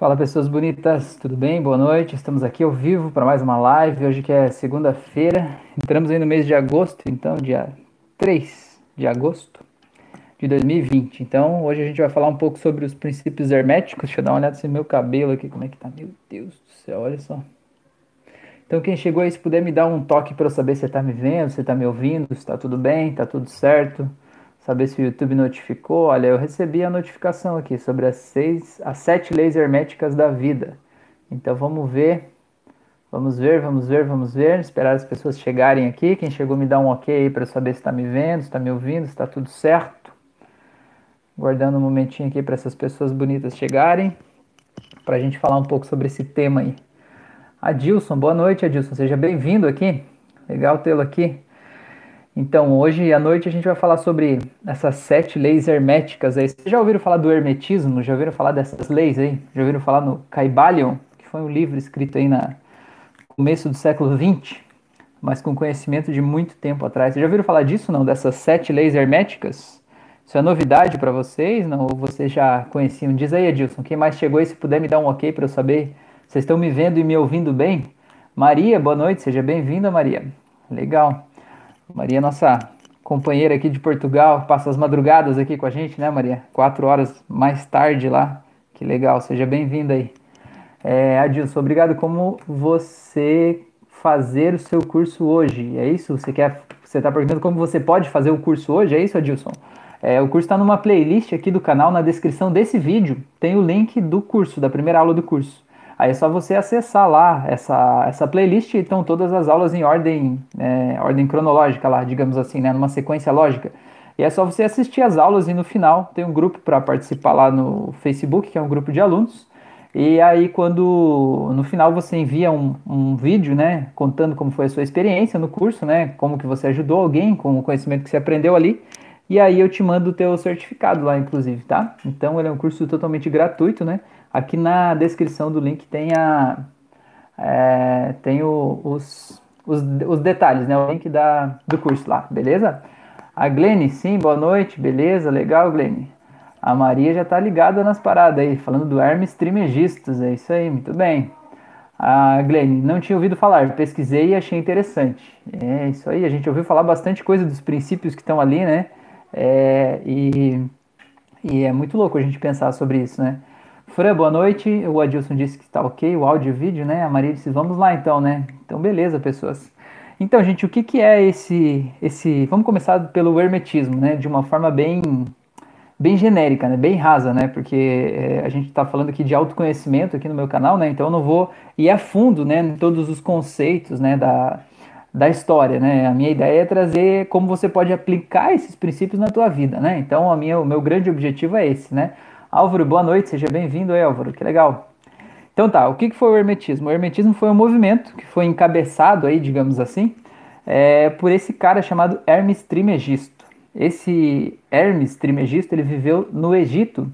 Fala pessoas bonitas, tudo bem? Boa noite, estamos aqui ao vivo para mais uma live, hoje que é segunda-feira, entramos aí no mês de agosto, então dia 3 de agosto de 2020, então hoje a gente vai falar um pouco sobre os princípios herméticos. Deixa eu dar uma olhada nesse meu cabelo aqui, como é que tá, meu Deus do céu, olha só. Então quem chegou aí, se puder me dar um toque para eu saber se tá me vendo, se tá me ouvindo, se tá tudo bem, tá tudo certo, saber se o YouTube notificou. Olha, eu recebi a notificação aqui sobre as 7 leis herméticas da vida. Então vamos ver, esperar as pessoas chegarem aqui. Quem chegou me dá um ok aí para eu saber se está me vendo, se está me ouvindo, se está tudo certo. Guardando um momentinho aqui para essas pessoas bonitas chegarem, para a gente falar um pouco sobre esse tema aí. Adilson, boa noite, Adilson, seja bem-vindo aqui, legal tê-lo aqui. Então, hoje à noite a gente vai falar sobre essas 7 leis herméticas aí. Vocês já ouviram falar do hermetismo? Já ouviram falar dessas leis aí? Já ouviram falar no Kybalion, que foi um livro escrito aí no começo do século XX, mas com conhecimento de muito tempo atrás. Vocês já ouviram falar disso, não? Dessas 7 leis herméticas? Isso é novidade para vocês, não? Ou vocês já conheciam? Diz aí, Edilson, quem mais chegou aí, se puder me dar um ok para eu saber. Vocês estão me vendo e me ouvindo bem? Maria, boa noite, seja bem-vinda, Maria. Legal. Maria, nossa companheira aqui de Portugal, passa as madrugadas aqui com a gente, né, Maria? 4 horas mais tarde lá. Que legal, seja bem-vinda aí. Adilson, obrigado. Como você fazer o seu curso hoje? É isso? Você está perguntando como você pode fazer o curso hoje? É isso, Adilson? O curso está numa playlist aqui do canal, na descrição desse vídeo. Tem o link do curso, da primeira aula do curso. Aí é só você acessar lá essa playlist e estão todas as aulas em ordem cronológica lá, digamos assim, né? Numa sequência lógica. E é só você assistir as aulas e no final tem um grupo para participar lá no Facebook, que é um grupo de alunos. E aí quando no final você envia um vídeo, né? Contando como foi a sua experiência no curso, né? Como que você ajudou alguém com o conhecimento que você aprendeu ali. E aí eu te mando o teu certificado lá, inclusive, tá? Então ele é um curso totalmente gratuito, né? Aqui na descrição do link tem, os detalhes, né? O link do curso lá, beleza? A Glene, sim, boa noite, beleza? Legal, Glene. A Maria já tá ligada nas paradas aí, falando do Hermes Trismegisto, é isso aí, muito bem. A Glene, não tinha ouvido falar, pesquisei e achei interessante. É isso aí, a gente ouviu falar bastante coisa dos princípios que estão ali, né? E é muito louco a gente pensar sobre isso, né? Fran, boa noite, o Adilson disse que está ok, o áudio e o vídeo, né? A Maria disse, vamos lá então, né? Então, beleza, pessoas. Então, gente, o que é esse... Vamos começar pelo hermetismo, né? De uma forma bem genérica, né? Bem rasa, né? Porque a gente está falando aqui de autoconhecimento aqui no meu canal, né? Então, eu não vou ir a fundo, né? Em todos os conceitos, né? Da história, né? A minha ideia é trazer como você pode aplicar esses princípios na tua vida, né? Então, o meu grande objetivo é esse, né? Álvaro, boa noite, seja bem-vindo, Álvaro, que legal. Então tá, o que foi o hermetismo? O hermetismo foi um movimento que foi encabeçado aí, digamos assim, por esse cara chamado Hermes Trismegisto. Esse Hermes Trismegisto, ele viveu no Egito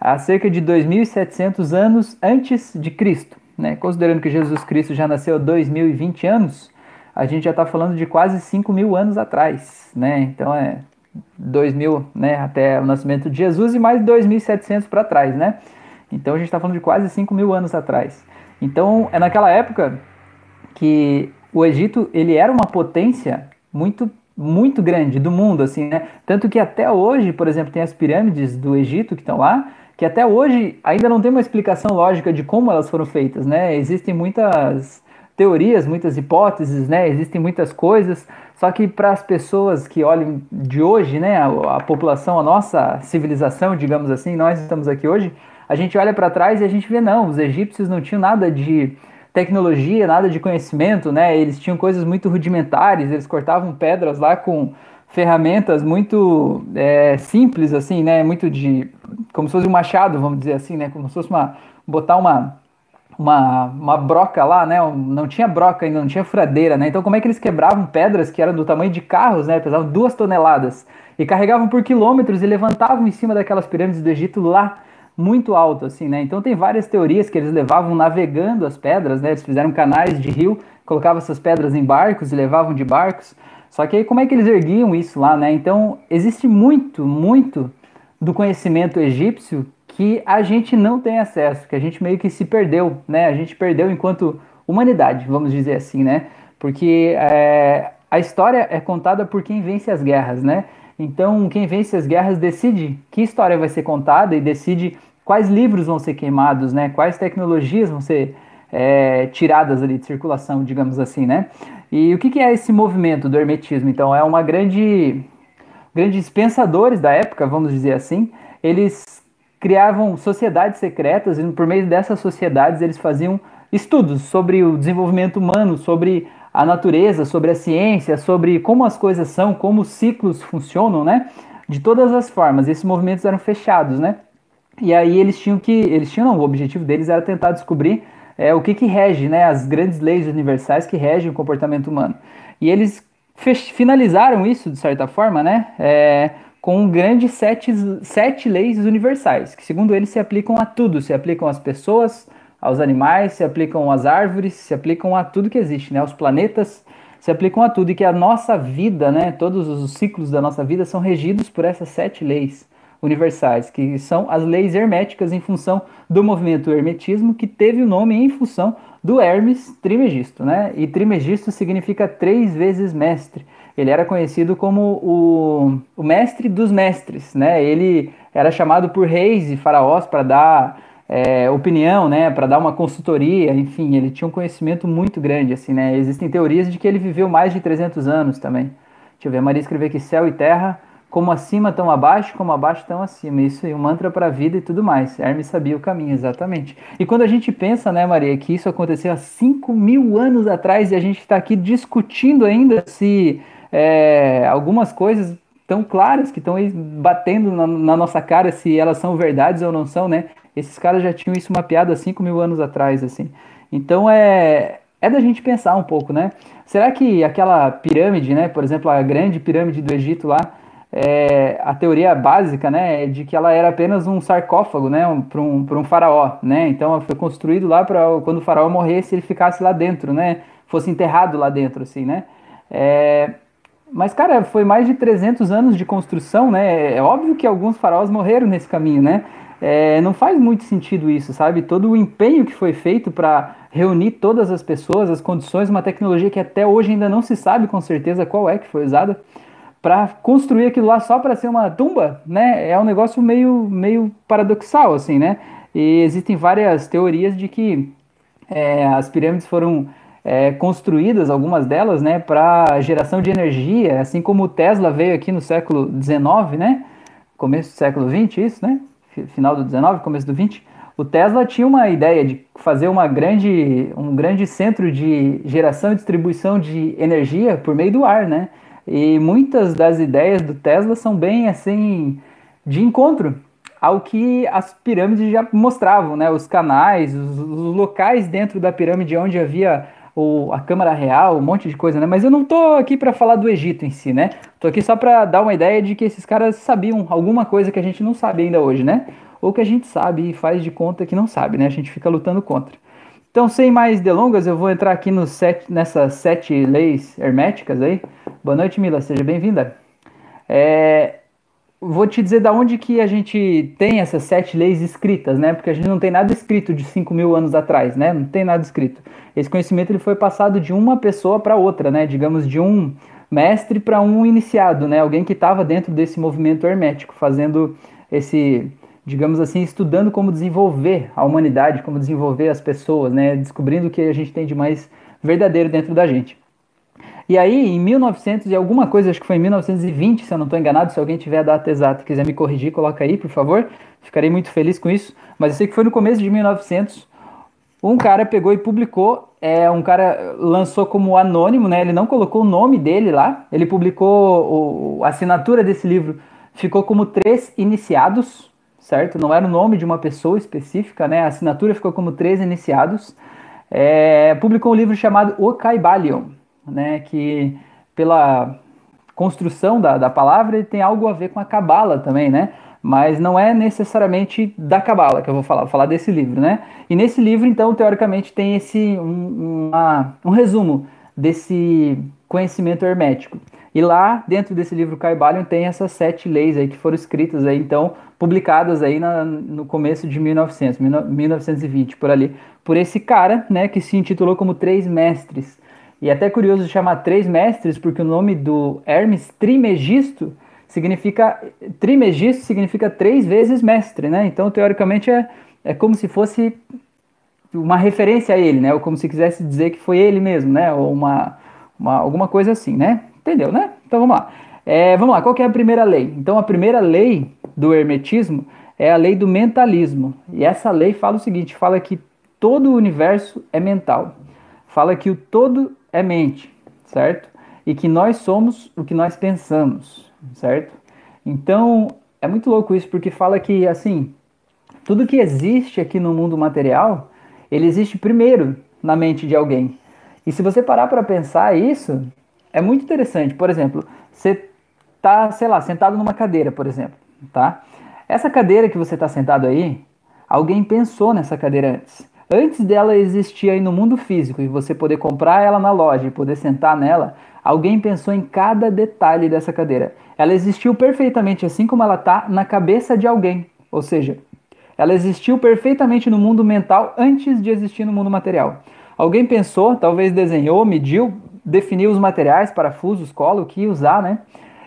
há cerca de 2.700 anos antes de Cristo, né? Considerando que Jesus Cristo já nasceu há 2.020 anos, a gente já está falando de quase 5.000 anos atrás, né? Então 2.000, né, até o nascimento de Jesus e mais 2.700 para trás, né? Então a gente está falando de quase 5.000 anos atrás. Então é naquela época que o Egito, ele era uma potência muito, muito grande do mundo, assim, né? Tanto que até hoje, por exemplo, tem as pirâmides do Egito que estão lá, que até hoje ainda não tem uma explicação lógica de como elas foram feitas, né? Existem muitas teorias, muitas hipóteses, né? Existem muitas coisas, só que para as pessoas que olhem de hoje, né? A população, a nossa civilização, digamos assim, nós estamos aqui hoje, a gente olha para trás e a gente vê, não, os egípcios não tinham nada de tecnologia, nada de conhecimento, né? Eles tinham coisas muito rudimentares, eles cortavam pedras lá com ferramentas muito simples, assim, né? Muito como se fosse um machado, vamos dizer assim, né? Como se fosse uma broca lá, né? Não tinha broca ainda, não tinha furadeira, né? Então como é que eles quebravam pedras que eram do tamanho de carros, né? Pesavam 2 toneladas e carregavam por quilômetros e levantavam em cima daquelas pirâmides do Egito lá muito alto, assim, né? Então tem várias teorias que eles levavam navegando as pedras, né? Eles fizeram canais de rio, colocavam essas pedras em barcos e levavam de barcos. Só que aí como é que eles erguiam isso lá, né? Então existe muito, muito do conhecimento egípcio que a gente não tem acesso, que a gente meio que se perdeu, né? A gente perdeu enquanto humanidade, vamos dizer assim, né? Porque a história é contada por quem vence as guerras, né? Então, quem vence as guerras decide que história vai ser contada e decide quais livros vão ser queimados, né? Quais tecnologias vão ser tiradas ali de circulação, digamos assim, né? E o que é esse movimento do hermetismo? Então, é uma grandes pensadores da época, vamos dizer assim, eles criavam sociedades secretas e por meio dessas sociedades eles faziam estudos sobre o desenvolvimento humano, sobre a natureza, sobre a ciência, sobre como as coisas são, como os ciclos funcionam, né? De todas as formas, esses movimentos eram fechados, né? E aí o objetivo deles era tentar descobrir o que rege, né? As grandes leis universais que regem o comportamento humano. E eles finalizaram isso, de certa forma, né? Com um grande sete leis universais, que segundo eles se aplicam a tudo, se aplicam às pessoas, aos animais, se aplicam às árvores, se aplicam a tudo que existe, né? Os planetas se aplicam a tudo, e que a nossa vida, né? Todos os ciclos da nossa vida são regidos por essas 7 leis universais, que são as leis herméticas em função do movimento hermetismo, que teve o nome em função do Hermes Trismegisto, né? E Trismegisto significa 3 vezes mestre. Ele era conhecido como o mestre dos mestres, né? Ele era chamado por reis e faraós para dar opinião, né, para dar uma consultoria, enfim, ele tinha um conhecimento muito grande, assim, né, existem teorias de que ele viveu mais de 300 anos também. Deixa eu ver, a Maria escreveu aqui, céu e terra, como acima tão abaixo, como abaixo tão acima, isso aí, um mantra para a vida e tudo mais, Hermes sabia o caminho, exatamente. E quando a gente pensa, né, Maria, que isso aconteceu há 5.000 anos atrás e a gente está aqui discutindo ainda se algumas coisas tão claras que estão batendo na nossa cara, se elas são verdades ou não são, né, esses caras já tinham isso mapeado há 5.000 anos atrás, assim. Então é da gente pensar um pouco, né? Será que aquela pirâmide, né? Por exemplo, a grande pirâmide do Egito lá, a teoria básica, né? É de que ela era apenas um sarcófago, né? Para um faraó, né? Então foi construído lá para quando o faraó morresse, ele ficasse lá dentro, né? Fosse enterrado lá dentro, assim, né? Mas, cara, foi mais de 300 anos de construção, né? É óbvio que alguns faraós morreram nesse caminho, né? Não faz muito sentido isso, sabe? Todo o empenho que foi feito para reunir todas as pessoas, as condições, uma tecnologia que até hoje ainda não se sabe com certeza qual que foi usada, para construir aquilo lá só para ser uma tumba, né? É um negócio meio paradoxal, assim, né? E existem várias teorias de que as pirâmides foram construídas, algumas delas, né, para geração de energia, assim como o Tesla veio aqui no século XIX, né? Começo do século XX, isso, né? Final do 19, começo do 20, o Tesla tinha uma ideia de fazer um grande centro de geração e distribuição de energia por meio do ar, né? E muitas das ideias do Tesla são bem assim de encontro ao que as pirâmides já mostravam, né? Os canais, os locais dentro da pirâmide onde havia a Câmara Real, um monte de coisa, né? Mas eu não tô aqui para falar do Egito em si, né? Tô aqui só para dar uma ideia de que esses caras sabiam alguma coisa que a gente não sabe ainda hoje, né? Ou que a gente sabe e faz de conta que não sabe, né? A gente fica lutando contra. Então, sem mais delongas, eu vou entrar aqui nessas 7 leis herméticas aí. Boa noite, Mila, seja bem-vinda. Vou te dizer da onde que a gente tem essas 7 leis escritas, né? Porque a gente não tem nada escrito de 5.000 anos atrás, né? Não tem nada escrito. Esse conhecimento ele foi passado de uma pessoa para outra, né? Digamos, de um mestre para um iniciado, né? Alguém que estava dentro desse movimento hermético, fazendo esse, digamos assim, estudando como desenvolver a humanidade, como desenvolver as pessoas, né? Descobrindo o que a gente tem de mais verdadeiro dentro da gente. E aí, em 1900 e alguma coisa, acho que foi em 1920, se eu não estou enganado, se alguém tiver a data exata e quiser me corrigir, coloca aí, por favor. Ficarei muito feliz com isso. Mas eu sei que foi no começo de 1900, um cara pegou e publicou, um cara lançou como anônimo, né? Ele não colocou o nome dele lá, ele publicou a assinatura desse livro, ficou como 3 iniciados, certo? Não era o nome de uma pessoa específica, né? A assinatura ficou como 3 iniciados. Publicou um livro chamado O Kybalion, né, que pela construção da palavra ele tem algo a ver com a cabala também, né? Mas não é necessariamente da cabala que eu vou falar desse livro, né? E nesse livro, então, teoricamente tem esse um resumo desse conhecimento hermético. E lá, dentro desse livro Kybalion, tem essas 7 leis aí que foram escritas aí, então, publicadas aí no começo de 1920, por ali, por esse cara, né, que se intitulou como Três Mestres. E é até curioso chamar Três Mestres, porque o nome do Hermes Trismegisto significa 3 vezes mestre, né? Então, teoricamente, é como se fosse uma referência a ele, né? Ou como se quisesse dizer que foi ele mesmo, né? Ou alguma coisa assim, né? Entendeu, né? Então vamos lá. Qual que é a primeira lei? Então a primeira lei do hermetismo é a lei do mentalismo. E essa lei fala o seguinte, fala que todo o universo é mental. Fala que o todo é mente, certo? E que nós somos o que nós pensamos, certo? Então é muito louco isso, porque fala que, assim, tudo que existe aqui no mundo material, ele existe primeiro na mente de alguém. E se você parar para pensar isso, é muito interessante. Por exemplo, você tá, sei lá, sentado numa cadeira, por exemplo, tá? Essa cadeira que você tá sentado aí, alguém pensou nessa cadeira antes. Antes dela existir aí no mundo físico e você poder comprar ela na loja e poder sentar nela, alguém pensou em cada detalhe dessa cadeira. Ela existiu perfeitamente assim como ela tá na cabeça de alguém. Ou seja, ela existiu perfeitamente no mundo mental antes de existir no mundo material. Alguém pensou, talvez desenhou, mediu, definiu os materiais, parafusos, cola, o que usar, né?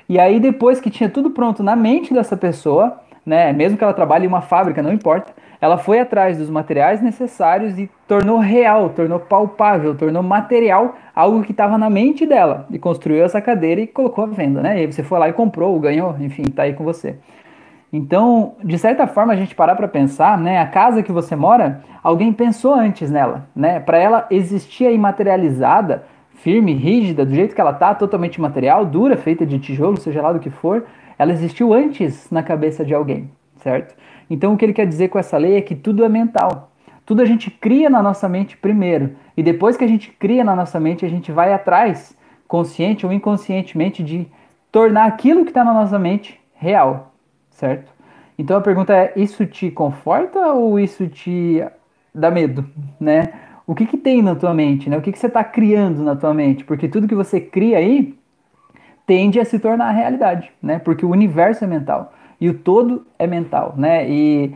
E aí depois que tinha tudo pronto na mente dessa pessoa, né? Mesmo que ela trabalhe em uma fábrica, não importa, ela foi atrás dos materiais necessários e tornou real, tornou palpável, tornou material algo que estava na mente dela. E construiu essa cadeira e colocou à venda, né? E aí você foi lá e comprou, ganhou, enfim, tá aí com você. Então, de certa forma, a gente parar para pensar, né? A casa que você mora, alguém pensou antes nela, né? Para ela existir aí materializada, firme, rígida, do jeito que ela tá, totalmente material, dura, feita de tijolo, seja lá do que for, ela existiu antes na cabeça de alguém, certo? Então o que ele quer dizer com essa lei é que tudo é mental. Tudo a gente cria na nossa mente primeiro, e depois que a gente cria na nossa mente, a gente vai atrás, consciente ou inconscientemente, de tornar aquilo que está na nossa mente real, certo? Então a pergunta é, isso te conforta ou isso te dá medo, né? O que tem na tua mente, né? O que você está criando na tua mente? Porque tudo que você cria aí tende a se tornar realidade, né? Porque o universo é mental e o todo é mental, né? E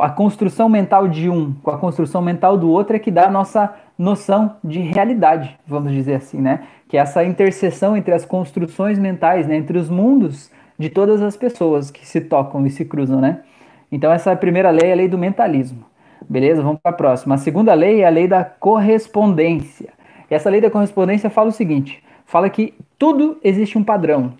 a construção mental de um com a construção mental do outro é que dá a nossa noção de realidade, vamos dizer assim, né? Que é essa interseção entre as construções mentais, né? Entre os mundos de todas as pessoas que se tocam e se cruzam, né? Então essa primeira lei é a lei do mentalismo. Beleza? Vamos para a próxima. A segunda lei é a lei da correspondência. E essa lei da correspondência fala o seguinte, fala que tudo existe um padrão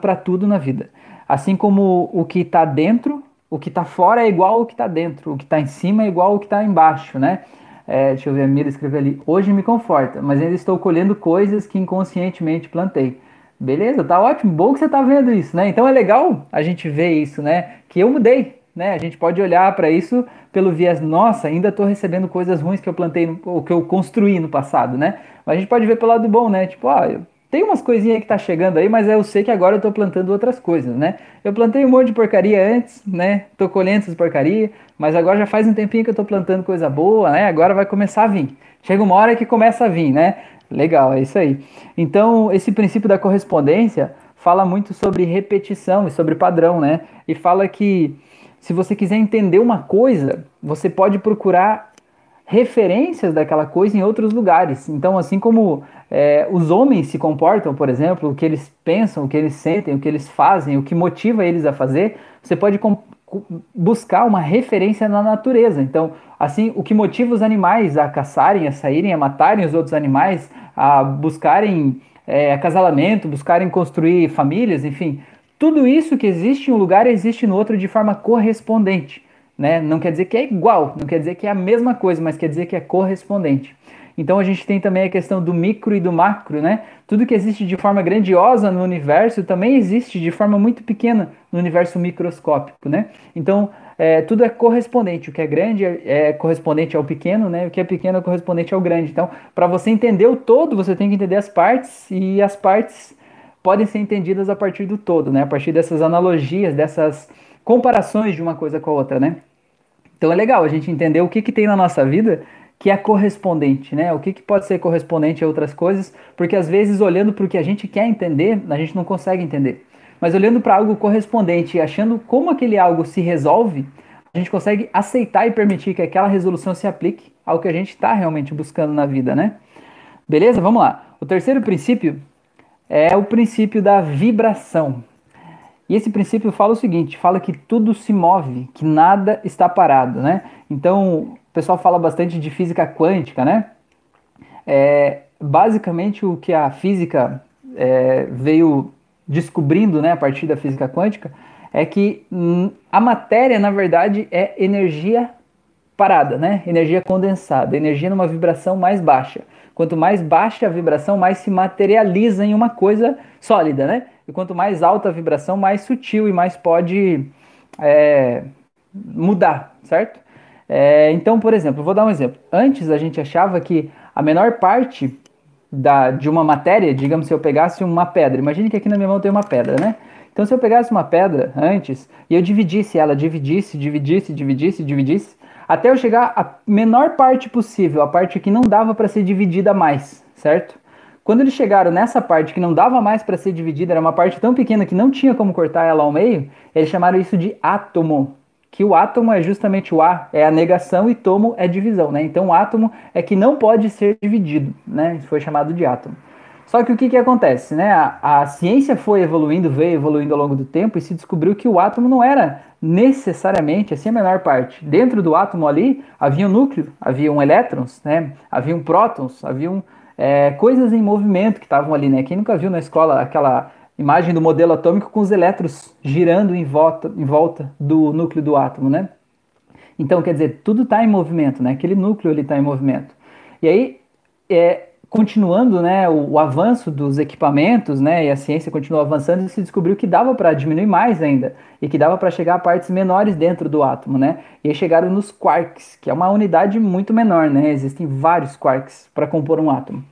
para tudo na vida. Assim como o que está dentro, o que está fora é igual ao que está dentro, o que está em cima é igual ao que está embaixo, né? Deixa eu ver, a Mira escreveu ali, hoje me conforta, mas ainda estou colhendo coisas que inconscientemente plantei. Beleza? Tá ótimo, bom que você está vendo isso, né? Então é legal a gente ver isso, né? Que eu mudei. Né? A gente pode olhar para isso pelo viés, nossa, ainda estou recebendo coisas ruins que eu plantei ou que eu construí no passado, né? Mas a gente pode ver pelo lado bom, né? Tipo, ó, tem umas coisinhas que tá chegando aí, mas eu sei que agora eu tô plantando outras coisas, né? Eu plantei um monte de porcaria antes, né? Tô colhendo essas porcarias, mas agora já faz um tempinho que eu tô plantando coisa boa, né? Agora vai começar a vir. Chega uma hora que começa a vir, né? Legal, é isso aí. Então, esse princípio da correspondência fala muito sobre repetição e sobre padrão, né? E fala que se você quiser entender uma coisa, você pode procurar referências daquela coisa em outros lugares. Então, assim como os homens se comportam, por exemplo, o que eles pensam, o que eles sentem, o que eles fazem, o que motiva eles a fazer, você pode buscar uma referência na natureza. Então, assim, o que motiva os animais a caçarem, a saírem, a matarem os outros animais, a buscarem acasalamento, buscarem construir famílias, enfim. Tudo isso que existe em um lugar existe no outro de forma correspondente, né? Não quer dizer que é igual, não quer dizer que é a mesma coisa, mas quer dizer que é correspondente. Então a gente tem também a questão do micro e do macro, né? Tudo que existe de forma grandiosa no universo também existe de forma muito pequena no universo microscópico, né? Então tudo é correspondente, o que é grande é correspondente ao pequeno, né? O que é pequeno é correspondente ao grande. Então, para você entender o todo, você tem que entender as partes, e as partes podem ser entendidas a partir do todo, né? A partir dessas analogias, dessas comparações de uma coisa com a outra, né? Então é legal a gente entender o que tem na nossa vida que é correspondente, né? O que, que pode ser correspondente a outras coisas, porque às vezes olhando para o que a gente quer entender, a gente não consegue entender. Mas olhando para algo correspondente e achando como aquele algo se resolve, a gente consegue aceitar e permitir que aquela resolução se aplique ao que a gente está realmente buscando na vida, né? Beleza? Vamos lá. O terceiro princípio é o princípio da vibração. E esse princípio fala o seguinte, fala que tudo se move, que nada está parado, né? Então, o pessoal fala bastante de física quântica, né? Basicamente, o que a física veio descobrindo, né, a partir da física quântica, é que a matéria, na verdade, é energia parada, né? Energia condensada, energia numa vibração mais baixa. Quanto mais baixa a vibração, mais se materializa em uma coisa sólida, né? E quanto mais alta a vibração, mais sutil e mais pode mudar, certo? Então, por exemplo, vou dar um exemplo. Antes a gente achava que a menor parte de uma matéria, digamos, se eu pegasse uma pedra, imagine que aqui na minha mão tem uma pedra, né? Então, se eu pegasse uma pedra antes e eu dividisse ela, dividisse, até eu chegar à menor parte possível, a parte que não dava para ser dividida mais, certo? Quando eles chegaram nessa parte que não dava mais para ser dividida, era uma parte tão pequena que não tinha como cortar ela ao meio, eles chamaram isso de átomo. Que o átomo é justamente o A, é a negação, e tomo é divisão, né? Então o átomo é que não pode ser dividido, né? Isso foi chamado de átomo. Só que o que acontece, né? A ciência foi evoluindo, veio evoluindo ao longo do tempo e se descobriu que o átomo não era necessariamente assim a menor parte. Dentro do átomo ali havia um núcleo, haviam elétrons, né? Haviam prótons, haviam coisas em movimento que estavam ali, né? Quem nunca viu na escola aquela imagem do modelo atômico com os elétrons girando em volta do núcleo do átomo, né? Então, quer dizer, tudo está em movimento, né? Aquele núcleo está em movimento. E aí, continuando, né, o avanço dos equipamentos, né, e a ciência continuou avançando, e se descobriu que dava para diminuir mais ainda, e que dava para chegar a partes menores dentro do átomo, né? E aí chegaram nos quarks, que é uma unidade muito menor, né? Existem vários quarks para compor um átomo,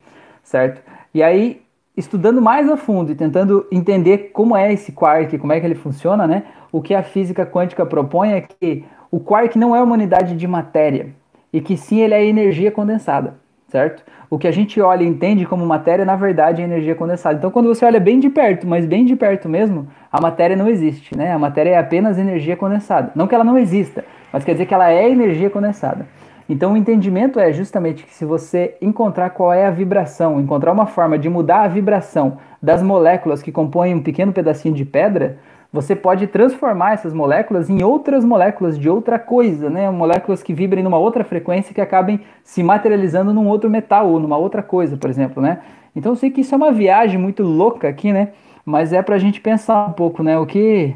certo? E aí, estudando mais a fundo e tentando entender como é esse quark, como é que ele funciona, né? O que a física quântica propõe é que o quark não é uma unidade de matéria, e que sim ele é energia condensada, certo? O que a gente olha e entende como matéria, na verdade, é energia condensada. Então, quando você olha bem de perto, mas bem de perto mesmo, a matéria não existe, né? A matéria é apenas energia condensada. Não que ela não exista, mas quer dizer que ela é energia condensada. Então, o entendimento é justamente que se você encontrar qual é a vibração, encontrar uma forma de mudar a vibração das moléculas que compõem um pequeno pedacinho de pedra, você pode transformar essas moléculas em outras moléculas de outra coisa, né? Moléculas que vibrem numa outra frequência e que acabem se materializando num outro metal ou numa outra coisa, por exemplo, né? Então, eu sei que isso é uma viagem muito louca aqui, né? Mas é pra gente pensar um pouco, né? O que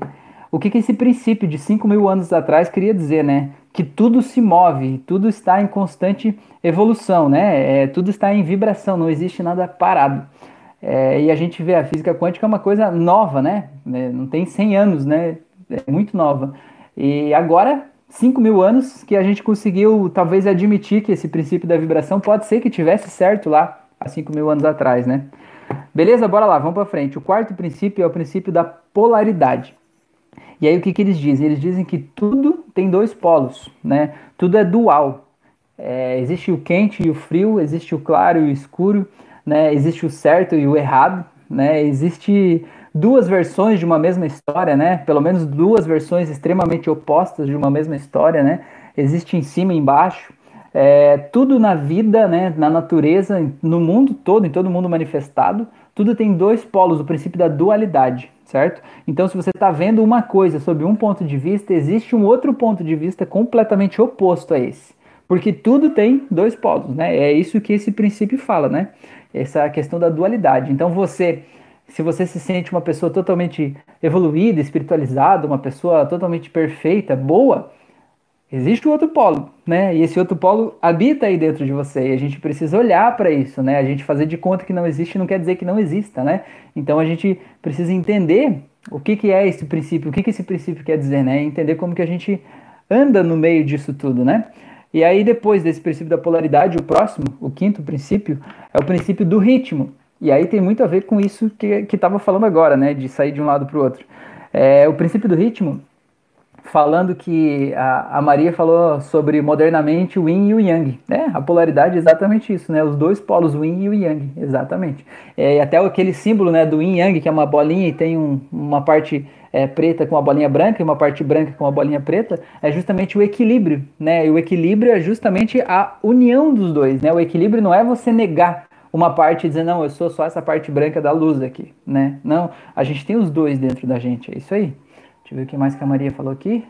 esse princípio de 5.000 anos atrás queria dizer, né? Que tudo se move, tudo está em constante evolução, né? Tudo está em vibração, não existe nada parado. E a gente vê a física quântica é uma coisa nova, né? Não tem 100 anos, né? É muito nova. E agora, 5.000 anos, que a gente conseguiu talvez admitir que esse princípio da vibração pode ser que tivesse certo lá há 5.000 anos atrás, né? Beleza? Bora lá, vamos para frente. O quarto princípio é o princípio da polaridade. E aí o que eles dizem? Eles dizem que tudo tem dois polos, né? Tudo é dual. Existe o quente e o frio, existe o claro e o escuro, né? Existe o certo e o errado, né? Existe duas versões de uma mesma história, né? Pelo menos duas versões extremamente opostas de uma mesma história, né? Existe em cima e embaixo. Tudo na vida, né? Na natureza, no mundo todo, em todo mundo manifestado, tudo tem dois polos, o princípio da dualidade, certo? Então, se você está vendo uma coisa sob um ponto de vista, existe um outro ponto de vista completamente oposto a esse. Porque tudo tem dois polos, né? É isso que esse princípio fala, né? Essa questão da dualidade. Então, se você se sente uma pessoa totalmente evoluída, espiritualizada, uma pessoa totalmente perfeita, boa, existe um outro polo, né? E esse outro polo habita aí dentro de você, e a gente precisa olhar para isso, né? A gente fazer de conta que não existe não quer dizer que não exista, né? Então a gente precisa entender o que é esse princípio, o que esse princípio quer dizer, né? Entender como que a gente anda no meio disso tudo, né? E aí depois desse princípio da polaridade, o quinto princípio, é o princípio do ritmo. E aí tem muito a ver com isso que estava falando agora, né? De sair de um lado para o outro. O princípio do ritmo falando que a Maria falou sobre modernamente o yin e o yang, né? A polaridade é exatamente isso, né? Os dois polos, o yin e o yang, exatamente. É, até aquele símbolo, né, do yin e yang, que é uma bolinha e tem uma parte preta com uma bolinha branca e uma parte branca com uma bolinha preta, é justamente o equilíbrio, né? E o equilíbrio é justamente a união dos dois, né? O equilíbrio não é você negar uma parte e dizer, não, eu sou só essa parte branca da luz aqui, né? Não, a gente tem os dois dentro da gente, é isso aí. Deixa eu ver o que mais que a Maria falou aqui.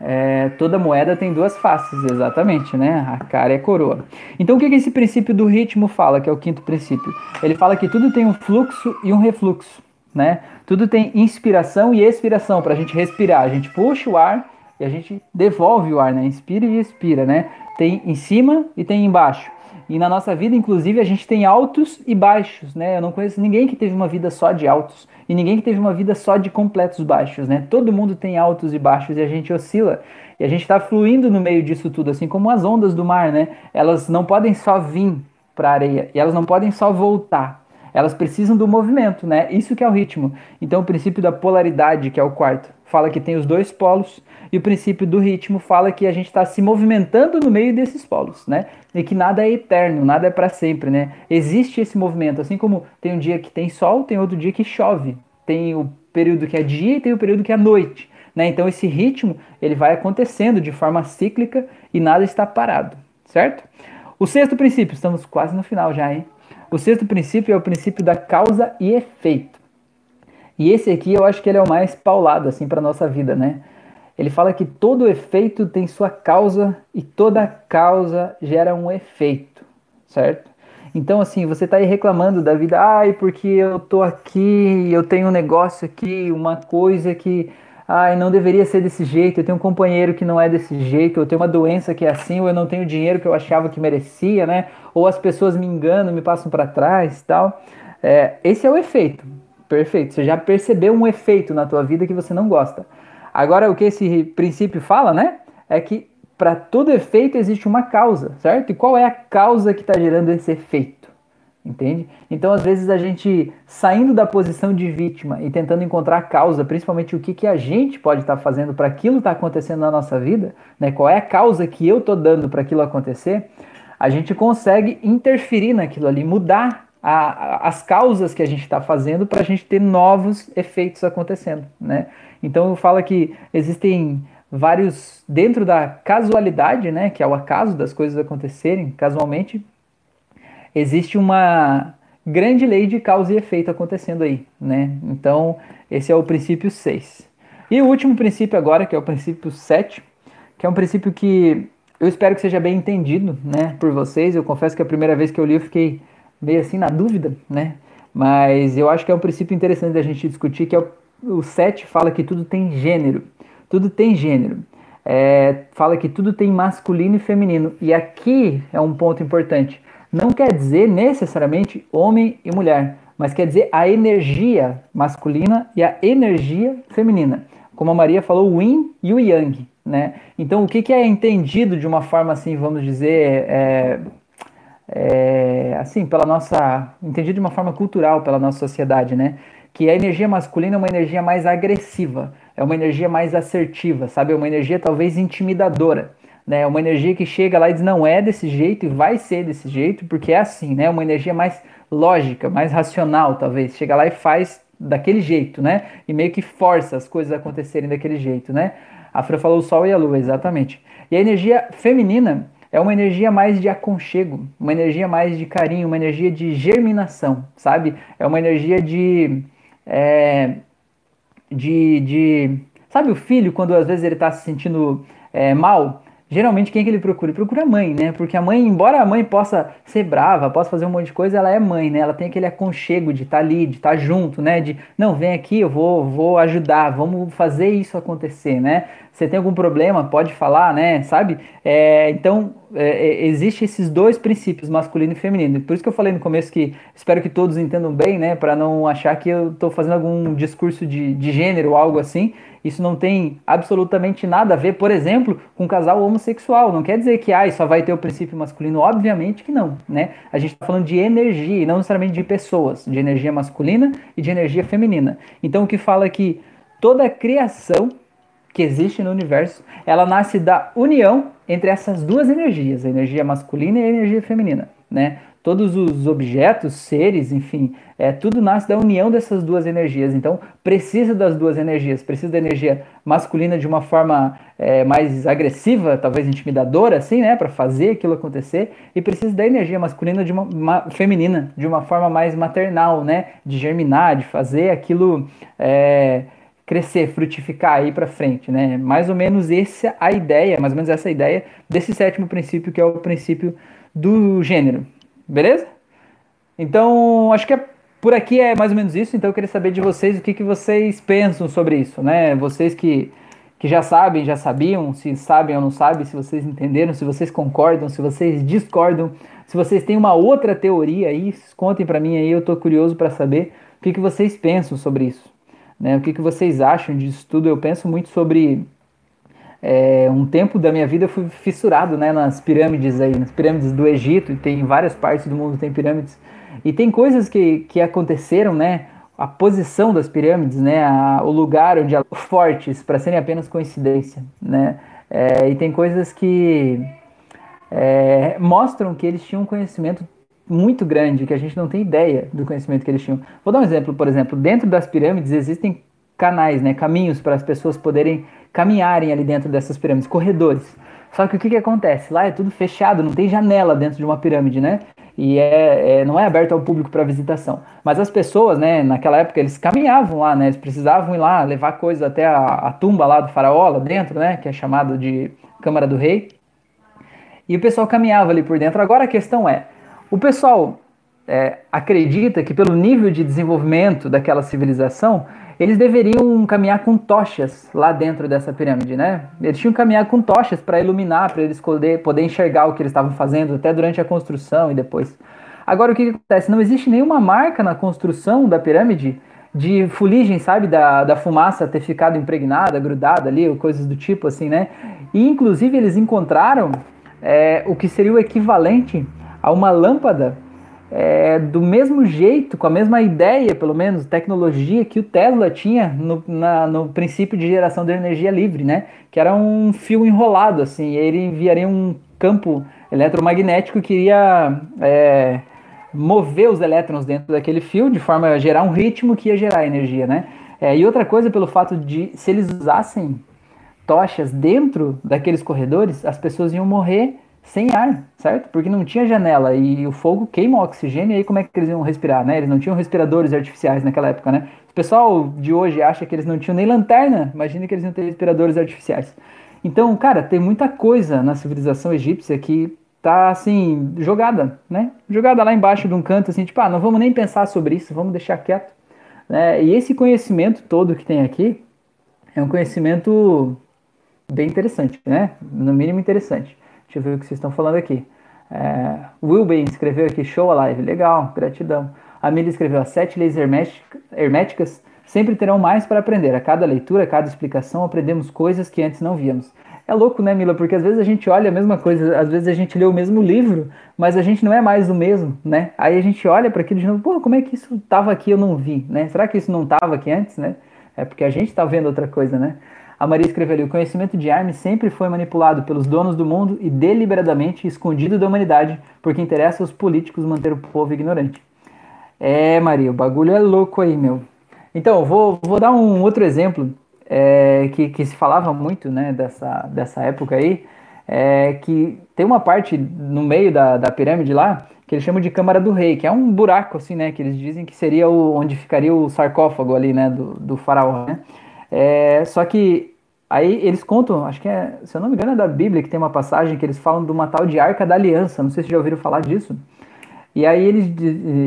É, toda moeda tem duas faces, exatamente, né? A cara é a coroa. Então o que esse princípio do ritmo fala, que é o quinto princípio? Ele fala que tudo tem um fluxo e um refluxo, né? Tudo tem inspiração e expiração para a gente respirar. A gente puxa o ar e a gente devolve o ar, né? Inspira e expira, né? Tem em cima e tem embaixo. E na nossa vida, inclusive, a gente tem altos e baixos, né? Eu não conheço ninguém que teve uma vida só de altos e ninguém que teve uma vida só de completos baixos, né? Todo mundo tem altos e baixos e a gente oscila. E a gente está fluindo no meio disso tudo, assim como as ondas do mar, né? Elas não podem só vir para a areia e elas não podem só voltar. Elas precisam do movimento, né? Isso que é o ritmo. Então o princípio da polaridade, que é o quarto, fala que tem os dois polos, e o princípio do ritmo fala que a gente está se movimentando no meio desses polos, né? E que nada é eterno, nada é para sempre, né? Existe esse movimento, assim como tem um dia que tem sol, tem outro dia que chove, tem o período que é dia e tem o período que é noite, né? Então esse ritmo, ele vai acontecendo de forma cíclica e nada está parado, certo? O sexto princípio, estamos quase no final já, hein? O sexto princípio é o princípio da causa e efeito. E esse aqui eu acho que ele é o mais paulado assim para a nossa vida, né? Ele fala que todo efeito tem sua causa e toda causa gera um efeito, certo? Então assim, você está aí reclamando da vida, ai, porque eu tô aqui, eu tenho um negócio aqui, uma coisa que, ai, não deveria ser desse jeito, eu tenho um companheiro que não é desse jeito, eu tenho uma doença que é assim, ou eu não tenho o dinheiro que eu achava que merecia, né? Ou as pessoas me enganam, me passam para trás e tal. É, esse é o efeito. Perfeito, você já percebeu um efeito na tua vida que você não gosta. Agora, o que esse princípio fala, né? É que para todo efeito existe uma causa, certo? E qual é a causa que está gerando esse efeito? Entende? Então, às vezes, a gente saindo da posição de vítima e tentando encontrar a causa, principalmente o que a gente pode estar fazendo para aquilo estar acontecendo na nossa vida, né? Qual é a causa que eu estou dando para aquilo acontecer, a gente consegue interferir naquilo ali, mudar as causas que a gente está fazendo para a gente ter novos efeitos acontecendo, né? Então eu falo que existem vários, dentro da casualidade, né, que é o acaso das coisas acontecerem casualmente, existe uma grande lei de causa e efeito acontecendo aí, né? Então esse é o princípio 6. E o último princípio agora, que é o princípio 7, que é um princípio que eu espero que seja bem entendido, né, por vocês. Eu confesso que a primeira vez que eu li eu fiquei meio assim na dúvida, né? Mas eu acho que é um princípio interessante da gente discutir, que é o 7 fala que tudo tem gênero. Tudo tem gênero. É, fala que tudo tem masculino e feminino. E aqui é um ponto importante. Não quer dizer necessariamente homem e mulher, mas quer dizer a energia masculina e a energia feminina. Como a Maria falou, o yin e o yang, né? Então o que é entendido de uma forma assim, vamos dizer... assim, pela nossa, entendido de uma forma cultural pela nossa sociedade, né? Que a energia masculina é uma energia mais agressiva, é uma energia mais assertiva, sabe? É uma energia talvez intimidadora, né? É uma energia que chega lá e diz, não é desse jeito e vai ser desse jeito, porque é assim, né? É uma energia mais lógica, mais racional, talvez. Chega lá e faz daquele jeito, né? E meio que força as coisas a acontecerem daquele jeito, né? A Fran falou o sol e a lua, exatamente. E a energia feminina é uma energia mais de aconchego, uma energia mais de carinho, uma energia de germinação, sabe? É uma energia de sabe o filho, quando às vezes ele está se sentindo mal? Geralmente quem que ele procura? Ele procura a mãe, né? Porque a mãe, embora a mãe possa ser brava, possa fazer um monte de coisa, ela é mãe, né? Ela tem aquele aconchego de estar ali, de estar junto, né? De, não, vem aqui, eu vou ajudar, vamos fazer isso acontecer, né? Você tem algum problema, pode falar, né? Sabe? Então, existem esses dois princípios, masculino e feminino. Por isso que eu falei no começo que espero que todos entendam bem, né? Para não achar que eu estou fazendo algum discurso de gênero ou algo assim. Isso não tem absolutamente nada a ver, por exemplo, com um casal homossexual. Não quer dizer que só vai ter o princípio masculino. Obviamente que não, né? A gente está falando de energia e não necessariamente de pessoas, de energia masculina e de energia feminina. Então o que fala é que toda a criação que existe no universo, ela nasce da união entre essas duas energias, a energia masculina e a energia feminina, né? Todos os objetos, seres, enfim, tudo nasce da união dessas duas energias. Então, precisa das duas energias. Precisa da energia masculina de uma forma mais agressiva, talvez intimidadora, assim, né? Para fazer aquilo acontecer. E precisa da energia masculina de uma feminina, de uma forma mais maternal, né? De germinar, de fazer aquilo crescer, frutificar aí para frente, né? Mais ou menos essa a ideia, mais ou menos essa a ideia desse sétimo princípio, que é o princípio do gênero. Beleza? Então, acho que por aqui é mais ou menos isso. Então, eu queria saber de vocês o que vocês pensam sobre isso, né? Vocês que já sabem, já sabiam, se sabem ou não sabem, se vocês entenderam, se vocês concordam, se vocês discordam, se vocês têm uma outra teoria aí, contem pra mim aí, eu tô curioso pra saber o que vocês pensam sobre isso, né? O que vocês acham disso tudo. Eu penso muito sobre... um tempo da minha vida eu fui fissurado, né, nas pirâmides aí, nas pirâmides do Egito, e tem várias partes do mundo tem pirâmides, e tem coisas que aconteceram, né, a posição das pirâmides, né, o lugar onde elas são fortes, para serem apenas coincidência, né, e tem coisas que mostram que eles tinham um conhecimento muito grande, que a gente não tem ideia do conhecimento que eles tinham. Vou dar um exemplo, por exemplo, dentro das pirâmides existem canais, né, caminhos para as pessoas poderem caminharem ali dentro dessas pirâmides, corredores. Só que o que acontece? Lá é tudo fechado, não tem janela dentro de uma pirâmide, né? E não é aberto ao público para visitação. Mas as pessoas, né, naquela época, eles caminhavam lá, né? Eles precisavam ir lá, levar coisas até a tumba lá do faraó, lá dentro, né? Que é chamado de Câmara do Rei. E o pessoal caminhava ali por dentro. Agora a questão é, o pessoal acredita que pelo nível de desenvolvimento daquela civilização, eles deveriam caminhar com tochas lá dentro dessa pirâmide, né? Eles tinham que caminhar com tochas para iluminar, para eles poder enxergar o que eles estavam fazendo, até durante a construção e depois. Agora, o que acontece? Não existe nenhuma marca na construção da pirâmide de fuligem, sabe? Da fumaça ter ficado impregnada, grudada ali, ou coisas do tipo assim, né? E, inclusive, eles encontraram o que seria o equivalente a uma lâmpada do mesmo jeito, com a mesma ideia, pelo menos, tecnologia que o Tesla tinha no princípio de geração de energia livre, né? Que era um fio enrolado, assim, e ele enviaria um campo eletromagnético que iria mover os elétrons dentro daquele fio, de forma a gerar um ritmo que ia gerar energia, né? E outra coisa, pelo fato de, se eles usassem tochas dentro daqueles corredores, as pessoas iam morrer sem ar, certo? Porque não tinha janela e o fogo queima o oxigênio, e aí como é que eles iam respirar, né? Eles não tinham respiradores artificiais naquela época, né? O pessoal de hoje acha que eles não tinham nem lanterna, imagina que eles iam ter respiradores artificiais. Então, cara, tem muita coisa na civilização egípcia que tá, assim, jogada, né? Jogada lá embaixo de um canto, assim, tipo, não vamos nem pensar sobre isso, vamos deixar quieto, né? E esse conhecimento todo que tem aqui é um conhecimento bem interessante, né? No mínimo interessante. Deixa eu ver o que vocês estão falando aqui. Wilben escreveu aqui, show a live. Legal, gratidão. A Mila escreveu, as 7 leis herméticas sempre terão mais para aprender. A cada leitura, a cada explicação, aprendemos coisas que antes não víamos. É louco, né, Mila? Porque às vezes a gente olha a mesma coisa, às vezes a gente lê o mesmo livro, mas a gente não é mais o mesmo, né? Aí a gente olha para aquilo de novo, pô, como é que isso estava aqui e eu não vi, né? Será que isso não estava aqui antes, né? É porque a gente está vendo outra coisa, né? A Maria escreveu ali, o conhecimento de Hermes sempre foi manipulado pelos donos do mundo e deliberadamente escondido da humanidade, porque interessa aos políticos manter o povo ignorante. Maria, o bagulho é louco aí, meu. Então, vou dar um outro exemplo que se falava muito, né, dessa época aí, que tem uma parte no meio da pirâmide lá, que eles chamam de Câmara do Rei, que é um buraco, assim, né, que eles dizem que seria onde ficaria o sarcófago ali, né, do faraó, né? Só que aí eles contam, acho que se eu não me engano é da Bíblia que tem uma passagem que eles falam de uma tal de Arca da Aliança, não sei se já ouviram falar disso. E aí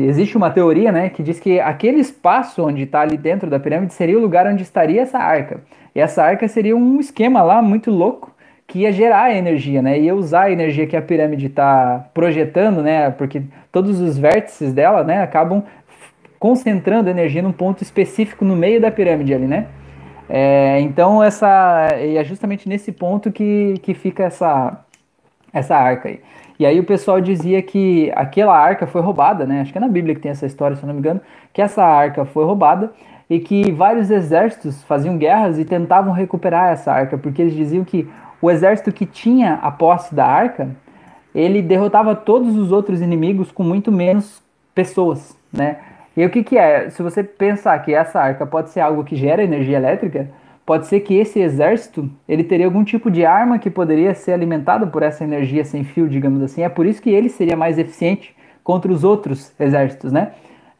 existe uma teoria, né, que diz que aquele espaço onde está ali dentro da pirâmide seria o lugar onde estaria essa arca. E essa arca seria um esquema lá muito louco que ia gerar energia, né, ia usar a energia que a pirâmide está projetando, né, porque todos os vértices dela, né, acabam concentrando energia num ponto específico no meio da pirâmide ali, né. Então, é justamente nesse ponto que fica essa arca aí. E aí o pessoal dizia que aquela arca foi roubada, né? Acho que é na Bíblia que tem essa história, se eu não me engano, que essa arca foi roubada e que vários exércitos faziam guerras e tentavam recuperar essa arca, porque eles diziam que o exército que tinha a posse da arca, ele derrotava todos os outros inimigos com muito menos pessoas, né? E o que que é? Se você pensar que essa arca pode ser algo que gera energia elétrica, pode ser que esse exército, ele teria algum tipo de arma que poderia ser alimentada por essa energia sem fio, digamos assim. É por isso que ele seria mais eficiente contra os outros exércitos, né?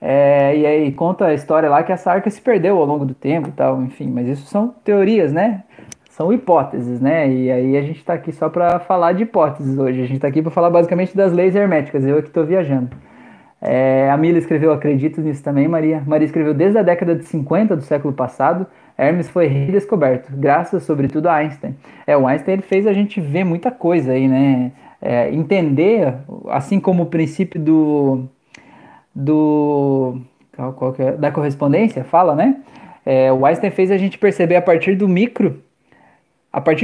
E aí conta a história lá que essa arca se perdeu ao longo do tempo e tal, enfim. Mas isso são teorias, né? São hipóteses, né? E aí a gente tá aqui só para falar de hipóteses hoje. A gente tá aqui para falar basicamente das leis herméticas. Eu é que tô viajando. A Mila escreveu, acredito nisso também, Maria. Maria escreveu, desde a década de 50 do século passado, Hermes foi redescoberto, graças, sobretudo, a Einstein. O Einstein ele fez a gente ver muita coisa aí, né? Entender, assim como o princípio da correspondência, fala, né? O Einstein fez a gente perceber a partir do micro a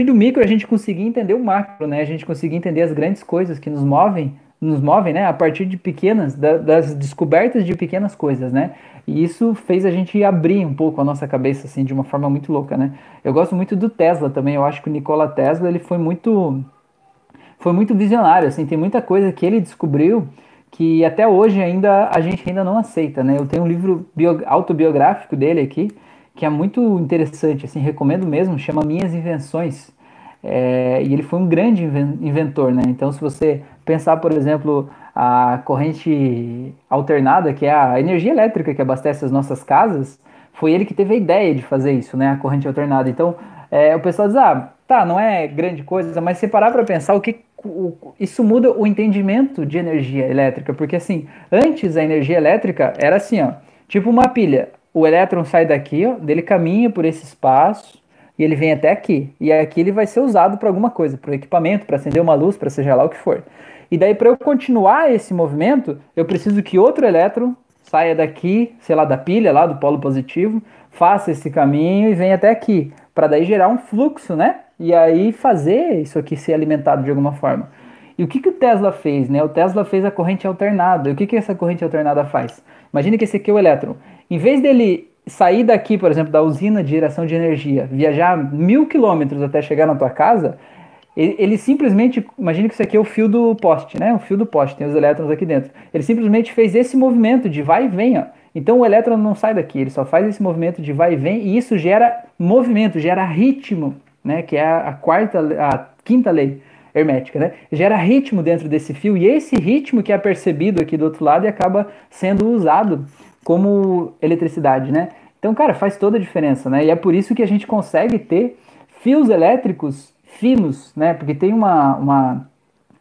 gente conseguia entender o macro, né? A gente conseguia entender as grandes coisas que nos movem, né, a partir de das descobertas de pequenas coisas, né, e isso fez a gente abrir um pouco a nossa cabeça, assim, de uma forma muito louca, né. Eu gosto muito do Tesla também, eu acho que o Nikola Tesla, ele foi muito visionário, assim, tem muita coisa que ele descobriu que até hoje a gente ainda não aceita, né. Eu tenho um livro autobiográfico dele aqui, que é muito interessante, assim, recomendo mesmo, chama Minhas Invenções. E ele foi um grande inventor, né? Então, se você pensar, por exemplo, a corrente alternada, que é a energia elétrica que abastece as nossas casas, foi ele que teve a ideia de fazer isso, né? A corrente alternada. Então, o pessoal diz, tá, não é grande coisa, mas se parar para pensar, isso muda o entendimento de energia elétrica, porque, assim, antes a energia elétrica era assim, ó, tipo uma pilha. O elétron sai daqui, ó, ele caminha por esse espaço, e ele vem até aqui, e aqui ele vai ser usado para alguma coisa, para o equipamento, para acender uma luz, para seja lá o que for. E daí, para eu continuar esse movimento, eu preciso que outro elétron saia daqui, sei lá, da pilha, lá do polo positivo, faça esse caminho e venha até aqui, para daí gerar um fluxo, né? E aí fazer isso aqui ser alimentado de alguma forma. E o que o Tesla fez, né? O Tesla fez a corrente alternada. E o que essa corrente alternada faz? Imagina que esse aqui é o elétron. Em vez dele sair daqui, por exemplo, da usina de geração de energia, viajar 1000 quilômetros até chegar na tua casa, ele simplesmente, imagina que isso aqui é o fio do poste, né? O fio do poste, tem os elétrons aqui dentro. Ele simplesmente fez esse movimento de vai e vem, ó. Então o elétron não sai daqui, ele só faz esse movimento de vai e vem, e isso gera movimento, gera ritmo, né? Que é a quinta lei hermética, né? Gera ritmo dentro desse fio, e esse ritmo que é percebido aqui do outro lado e acaba sendo usado como eletricidade, né? Então, cara, faz toda a diferença, né? E é por isso que a gente consegue ter fios elétricos finos, né? Porque tem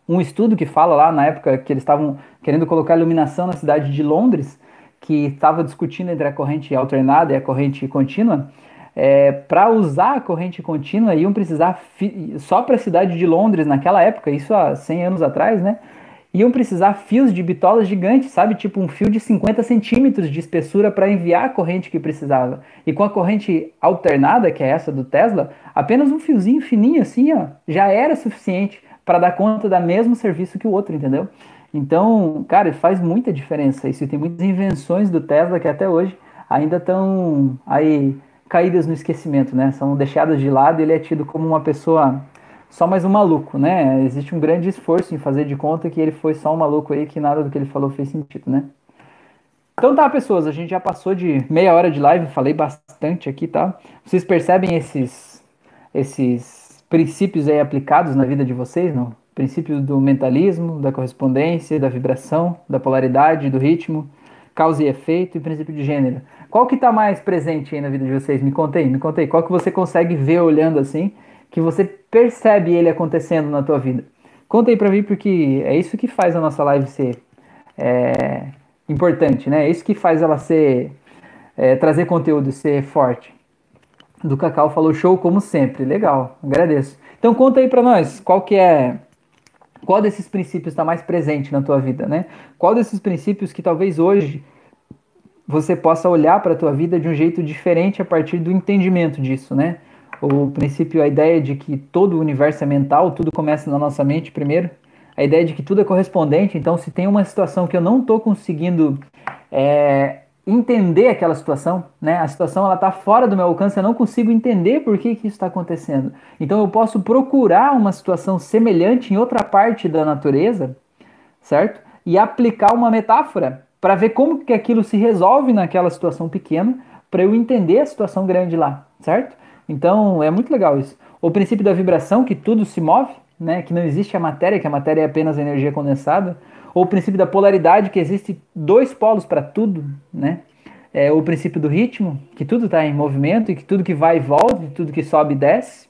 um estudo que fala lá na época que eles estavam querendo colocar iluminação na cidade de Londres, que estava discutindo entre a corrente alternada e a corrente contínua. Para usar a corrente contínua, iam precisar, só para a cidade de Londres naquela época, isso há 100 anos atrás, né? Iam precisar fios de bitolas gigantes, sabe? Tipo um fio de 50 centímetros de espessura para enviar a corrente que precisava. E com a corrente alternada, que é essa do Tesla, apenas um fiozinho fininho assim, ó, já era suficiente para dar conta do mesmo serviço que o outro, entendeu? Então, cara, faz muita diferença isso. E tem muitas invenções do Tesla que até hoje ainda estão aí caídas no esquecimento, né? São deixadas de lado e ele é tido como uma pessoa... só mais um maluco, né? Existe um grande esforço em fazer de conta que ele foi só um maluco aí, que nada do que ele falou fez sentido, né? Então tá, pessoas, a gente já passou de meia hora de live, falei bastante aqui, tá? Vocês percebem esses princípios aí aplicados na vida de vocês, não? Princípios do mentalismo, da correspondência, da vibração, da polaridade, do ritmo, causa e efeito e princípio de gênero. Qual que tá mais presente aí na vida de vocês? Me contei. Qual que você consegue ver olhando assim, que você percebe ele acontecendo na tua vida? Conta aí pra mim, porque é isso que faz a nossa live ser importante, né? É isso que faz ela ser... trazer conteúdo, ser forte. Do Cacau falou, show como sempre. Legal, agradeço. Então conta aí pra nós, qual desses princípios tá mais presente na tua vida, né? Qual desses princípios que talvez hoje você possa olhar pra tua vida de um jeito diferente a partir do entendimento disso, né? O princípio, a ideia de que todo o universo é mental, tudo começa na nossa mente primeiro, a ideia de que tudo é correspondente. Então, se tem uma situação que eu não estou conseguindo entender aquela situação, né? A situação ela está fora do meu alcance, eu não consigo entender por que que isso está acontecendo. Então eu posso procurar uma situação semelhante em outra parte da natureza, certo? E aplicar uma metáfora para ver como que aquilo se resolve naquela situação pequena, para eu entender a situação grande lá, certo? Então é muito legal isso. O princípio da vibração, que tudo se move, né? Que não existe a matéria, que a matéria é apenas a energia condensada. O princípio da polaridade, que existe dois polos para tudo, né? É, o princípio do ritmo, que tudo está em movimento e que tudo que vai e volta, tudo que sobe e desce.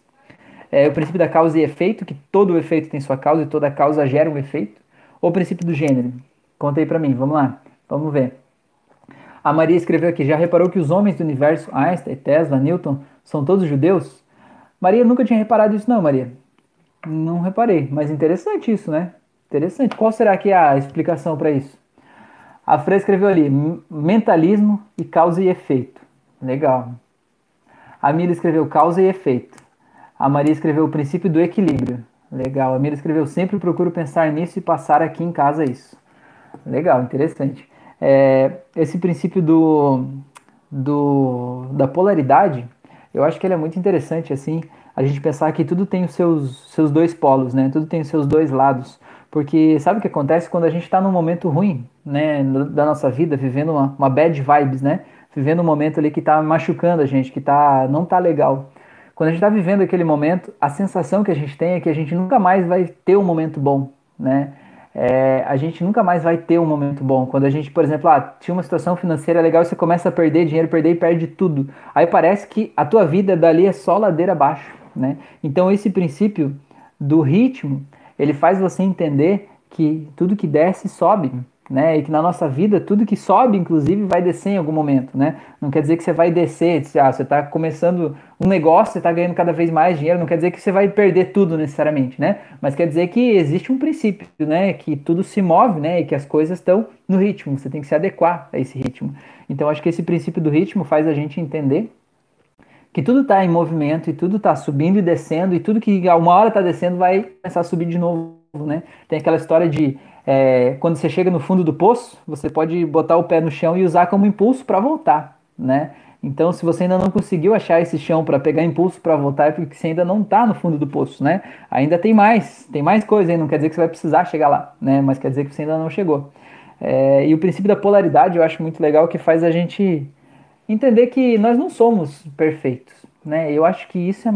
É, o princípio da causa e efeito, que todo efeito tem sua causa e toda causa gera um efeito. O princípio do gênero. Conta aí para mim, vamos lá, vamos ver. A Maria escreveu aqui, já reparou que os homens do universo, Einstein, Tesla, Newton, são todos judeus? Maria, nunca tinha reparado isso não, Maria. Não reparei, mas interessante isso, né? Interessante. Qual será que é a explicação para isso? A Fran escreveu ali, mentalismo e causa e efeito. Legal. A Mila escreveu causa e efeito. A Maria escreveu o princípio do equilíbrio. Legal. A Mila escreveu, sempre procuro pensar nisso e passar aqui em casa isso. Legal, interessante. É, esse princípio da polaridade, eu acho que ele é muito interessante, assim, a gente pensar que tudo tem os seus dois polos, né? Tudo tem os seus dois lados. Porque sabe o que acontece quando a gente está num momento ruim, né, da nossa vida, vivendo uma bad vibes, né? Vivendo um momento ali que está machucando a gente, que não está legal. Quando a gente está vivendo aquele momento, a sensação que a gente tem é que a gente nunca mais vai ter um momento bom, né? É, a gente nunca mais vai ter um momento bom. Quando a gente, por exemplo, tinha uma situação financeira legal e você começa a perder dinheiro, e perde tudo. Aí parece que a tua vida dali é só ladeira abaixo, né? Então esse princípio do ritmo, ele faz você entender que tudo que desce sobe, né? E que na nossa vida tudo que sobe, inclusive, vai descer em algum momento, né? Não quer dizer que você vai descer, você está começando um negócio, você está ganhando cada vez mais dinheiro, não quer dizer que você vai perder tudo necessariamente, né? Mas quer dizer que existe um princípio, né? Que tudo se move, né? E que as coisas estão no ritmo, você tem que se adequar a esse ritmo. Então acho que esse princípio do ritmo faz a gente entender que tudo está em movimento e tudo está subindo e descendo, e tudo que uma hora está descendo vai começar a subir de novo, né? Tem aquela história de quando você chega no fundo do poço, você pode botar o pé no chão e usar como impulso para voltar, né? Então, se você ainda não conseguiu achar esse chão para pegar impulso para voltar, é porque você ainda não está no fundo do poço, né? Ainda tem mais coisa, hein? Não quer dizer que você vai precisar chegar lá, né? Mas quer dizer que você ainda não chegou. E o princípio da polaridade eu acho muito legal, que faz a gente entender que nós não somos perfeitos, né? Eu acho que isso,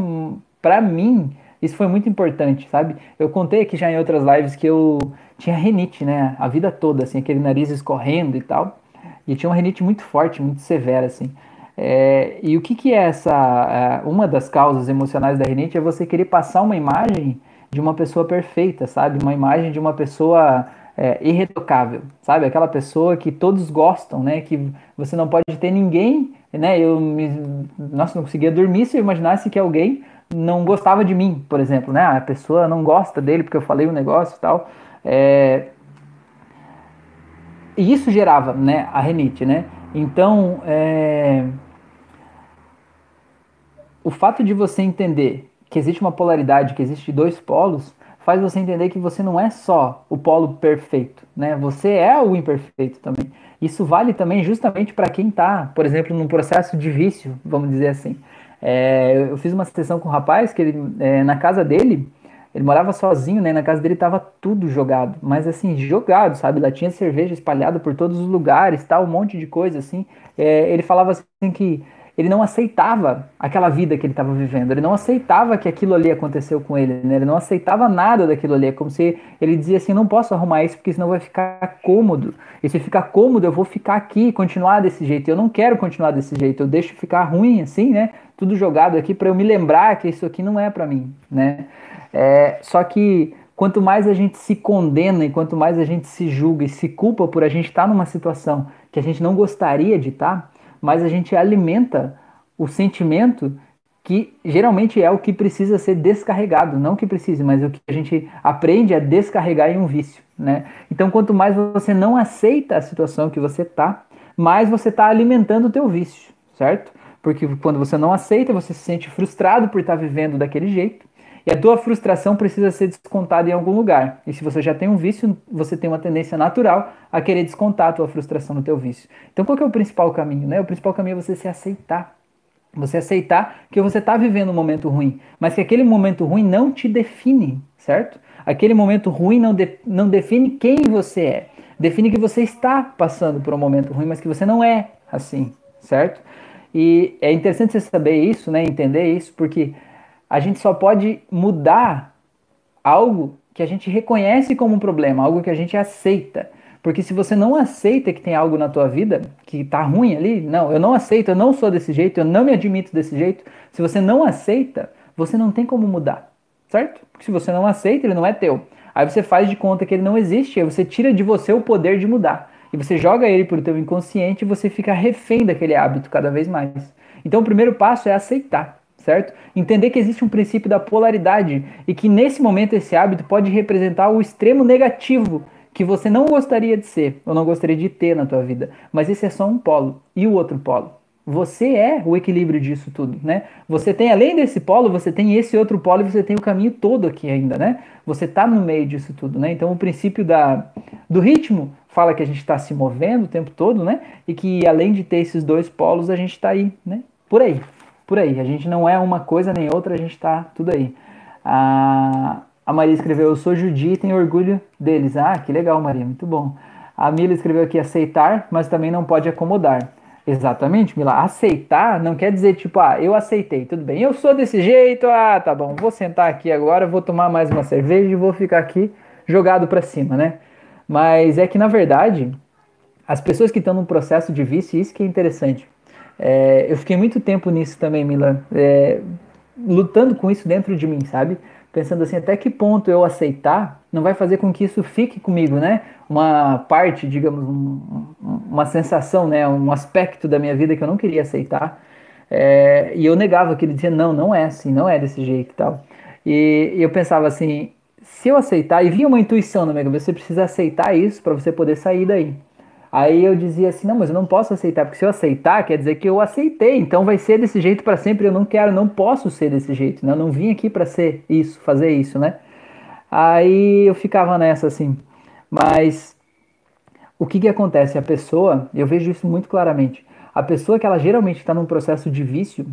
para mim, isso foi muito importante, sabe? Eu contei aqui já em outras lives que eu tinha rinite, né? A vida toda, assim, aquele nariz escorrendo e tal. E tinha uma rinite muito forte, muito severa, assim. E o que é essa... Uma das causas emocionais da rinite é você querer passar uma imagem de uma pessoa perfeita, sabe? Uma imagem de uma pessoa... irretocável, sabe? Aquela pessoa que todos gostam, né? Que você não pode ter ninguém, né? Nossa, não conseguia dormir se eu imaginasse que alguém não gostava de mim, por exemplo, né? A pessoa não gosta dele porque eu falei um negócio e tal. E isso gerava, né? A rinite, né? Então, o fato de você entender que existe uma polaridade, que existe dois polos, faz você entender que você não é só o polo perfeito, né? Você é o imperfeito também. Isso vale também justamente para quem está, por exemplo, num processo de vício, vamos dizer assim. Eu fiz uma sessão com um rapaz que ele, na casa dele, ele morava sozinho, né? Na casa dele estava tudo jogado, mas assim, jogado, sabe? Lá tinha cerveja espalhada por todos os lugares, tal, um monte de coisa, assim. Ele falava assim que ele não aceitava aquela vida que ele estava vivendo, ele não aceitava que aquilo ali aconteceu com ele, né? Ele não aceitava nada daquilo ali, é como se ele dizia assim, não posso arrumar isso porque senão vai ficar cômodo, e se ficar cômodo eu vou ficar aqui e continuar desse jeito, eu não quero continuar desse jeito, eu deixo ficar ruim assim, né? Tudo jogado aqui para eu me lembrar que isso aqui não é para mim, né? Só que quanto mais a gente se condena e quanto mais a gente se julga e se culpa por a gente estar numa situação que a gente não gostaria de estar, mas a gente alimenta o sentimento que geralmente é o que precisa ser descarregado, não que precise, mas o que a gente aprende a descarregar em um vício, né? Então, quanto mais você não aceita a situação que você está, mais você está alimentando o teu vício, certo? Porque quando você não aceita, você se sente frustrado por estar vivendo daquele jeito, E a tua frustração precisa ser descontada em algum lugar. E se você já tem um vício, você tem uma tendência natural a querer descontar a tua frustração no teu vício. Então qual que é o principal caminho, né? O principal caminho é você se aceitar. Você aceitar que você está vivendo um momento ruim, mas que aquele momento ruim não te define, certo? Aquele momento ruim não define quem você é. Define que você está passando por um momento ruim, mas que você não é assim, certo? E é interessante você saber isso, né? Entender isso, porque a gente só pode mudar algo que a gente reconhece como um problema, algo que a gente aceita. Porque se você não aceita que tem algo na tua vida que tá ruim ali, não, eu não aceito, eu não sou desse jeito, eu não me admito desse jeito. Se você não aceita, você não tem como mudar, certo? Porque se você não aceita, ele não é teu. Aí você faz de conta que ele não existe, aí você tira de você o poder de mudar. E você joga ele pro teu inconsciente e você fica refém daquele hábito cada vez mais. Então o primeiro passo é aceitar, certo? Entender que existe um princípio da polaridade e que nesse momento esse hábito pode representar o extremo negativo que você não gostaria de ser, ou não gostaria de ter na tua vida. Mas esse é só um polo. E o outro polo? Você é o equilíbrio disso tudo, né? Você tem, além desse polo, você tem esse outro polo e você tem o caminho todo aqui ainda, né? Você tá no meio disso tudo, né? Então o princípio do ritmo fala que a gente está se movendo o tempo todo, né? E que além de ter esses dois polos, a gente tá aí, né? Por aí. A gente não é uma coisa nem outra, a gente tá tudo aí. A Maria escreveu, eu sou judia e tenho orgulho deles. Ah, que legal, Maria, muito bom. A Mila escreveu aqui, aceitar, mas também não pode acomodar. Exatamente, Mila, aceitar não quer dizer tipo, eu aceitei, tudo bem, eu sou desse jeito, tá bom, vou sentar aqui agora, vou tomar mais uma cerveja e vou ficar aqui jogado pra cima, né? Mas é que, na verdade, as pessoas que estão num processo de vício, isso que é interessante. Eu fiquei muito tempo nisso também, Mila, lutando com isso dentro de mim, sabe? Pensando assim, até que ponto eu aceitar não vai fazer com que isso fique comigo, né? Uma parte, digamos, uma sensação, né? Um aspecto da minha vida que eu não queria aceitar. E eu negava aquilo, dizia, não é assim, não é desse jeito e tal. E eu pensava assim, se eu aceitar, e vinha uma intuição na minha cabeça, você precisa aceitar isso para você poder sair daí. Aí eu dizia assim, não, mas eu não posso aceitar, porque se eu aceitar, quer dizer que eu aceitei, então vai ser desse jeito para sempre, eu não quero, não posso ser desse jeito, né? Eu não vim aqui para ser isso, fazer isso, né? Aí eu ficava nessa assim, mas o que acontece? A pessoa, eu vejo isso muito claramente, a pessoa que ela geralmente está num processo de vício,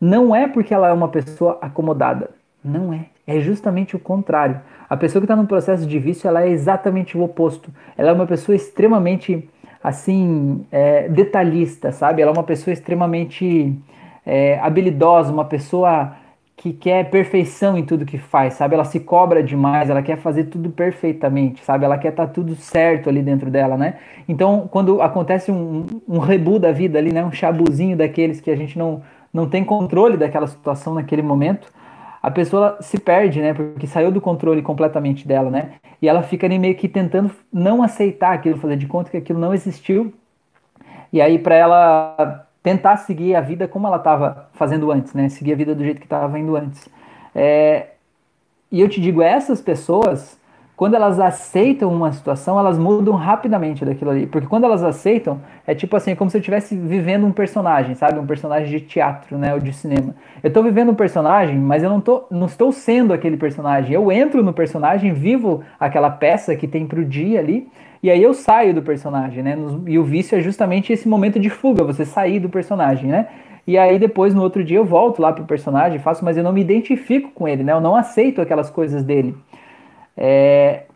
não é porque ela é uma pessoa acomodada, não é. É justamente o contrário. A pessoa que está num processo de vício, ela é exatamente o oposto. Ela é uma pessoa extremamente, assim, detalhista, sabe? Ela é uma pessoa extremamente habilidosa, uma pessoa que quer perfeição em tudo que faz, sabe? Ela se cobra demais, ela quer fazer tudo perfeitamente, sabe? Ela quer estar tudo certo ali dentro dela, né? Então, quando acontece um rebu da vida ali, né? Um chabuzinho daqueles que a gente não tem controle daquela situação naquele momento, a pessoa se perde, né, porque saiu do controle completamente dela, né, e ela fica ali meio que tentando não aceitar aquilo, fazer de conta que aquilo não existiu, e aí para ela tentar seguir a vida como ela estava fazendo antes, né, seguir a vida do jeito que estava indo antes. E eu te digo, essas pessoas, quando elas aceitam uma situação, elas mudam rapidamente daquilo ali, porque quando elas aceitam, é tipo assim, como se eu estivesse vivendo um personagem, sabe? Um personagem de teatro, né? Ou de cinema. Eu estou vivendo um personagem, mas eu não estou sendo aquele personagem. Eu entro no personagem, vivo aquela peça que tem pro dia ali, e aí eu saio do personagem, né? E o vício é justamente esse momento de fuga, você sair do personagem, né? E aí depois, no outro dia, eu volto lá pro personagem, faço, mas eu não me identifico com ele, né? Eu não aceito aquelas coisas dele.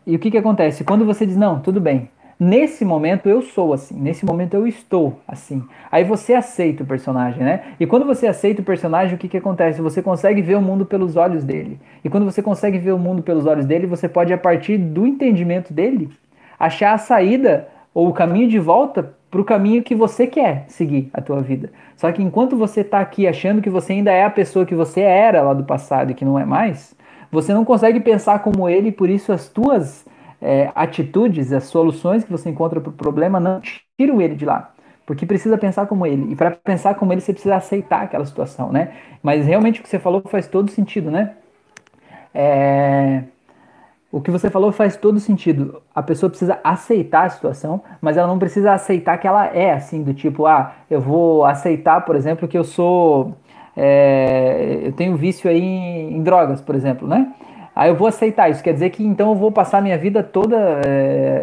E o que acontece? Quando você diz, não, tudo bem, nesse momento eu sou assim, nesse momento eu estou assim. Aí você aceita o personagem, né? E quando você aceita o personagem, o que acontece? Você consegue ver o mundo pelos olhos dele. E quando você consegue ver o mundo pelos olhos dele, você pode, a partir do entendimento dele, achar a saída ou o caminho de volta para o caminho que você quer seguir a tua vida. Só que enquanto você está aqui achando que você ainda é a pessoa que você era lá do passado e que não é mais, você não consegue pensar como ele, por isso as tuas atitudes, as soluções que você encontra para o problema não tiram ele de lá, porque precisa pensar como ele, e para pensar como ele você precisa aceitar aquela situação, né? Mas realmente o que você falou faz todo sentido, né? O que você falou faz todo sentido. A pessoa precisa aceitar a situação, mas ela não precisa aceitar que ela é assim, do tipo, eu vou aceitar, por exemplo, que eu sou eu tenho vício aí em drogas, por exemplo, né? Aí eu vou aceitar isso, quer dizer que então eu vou passar a minha vida toda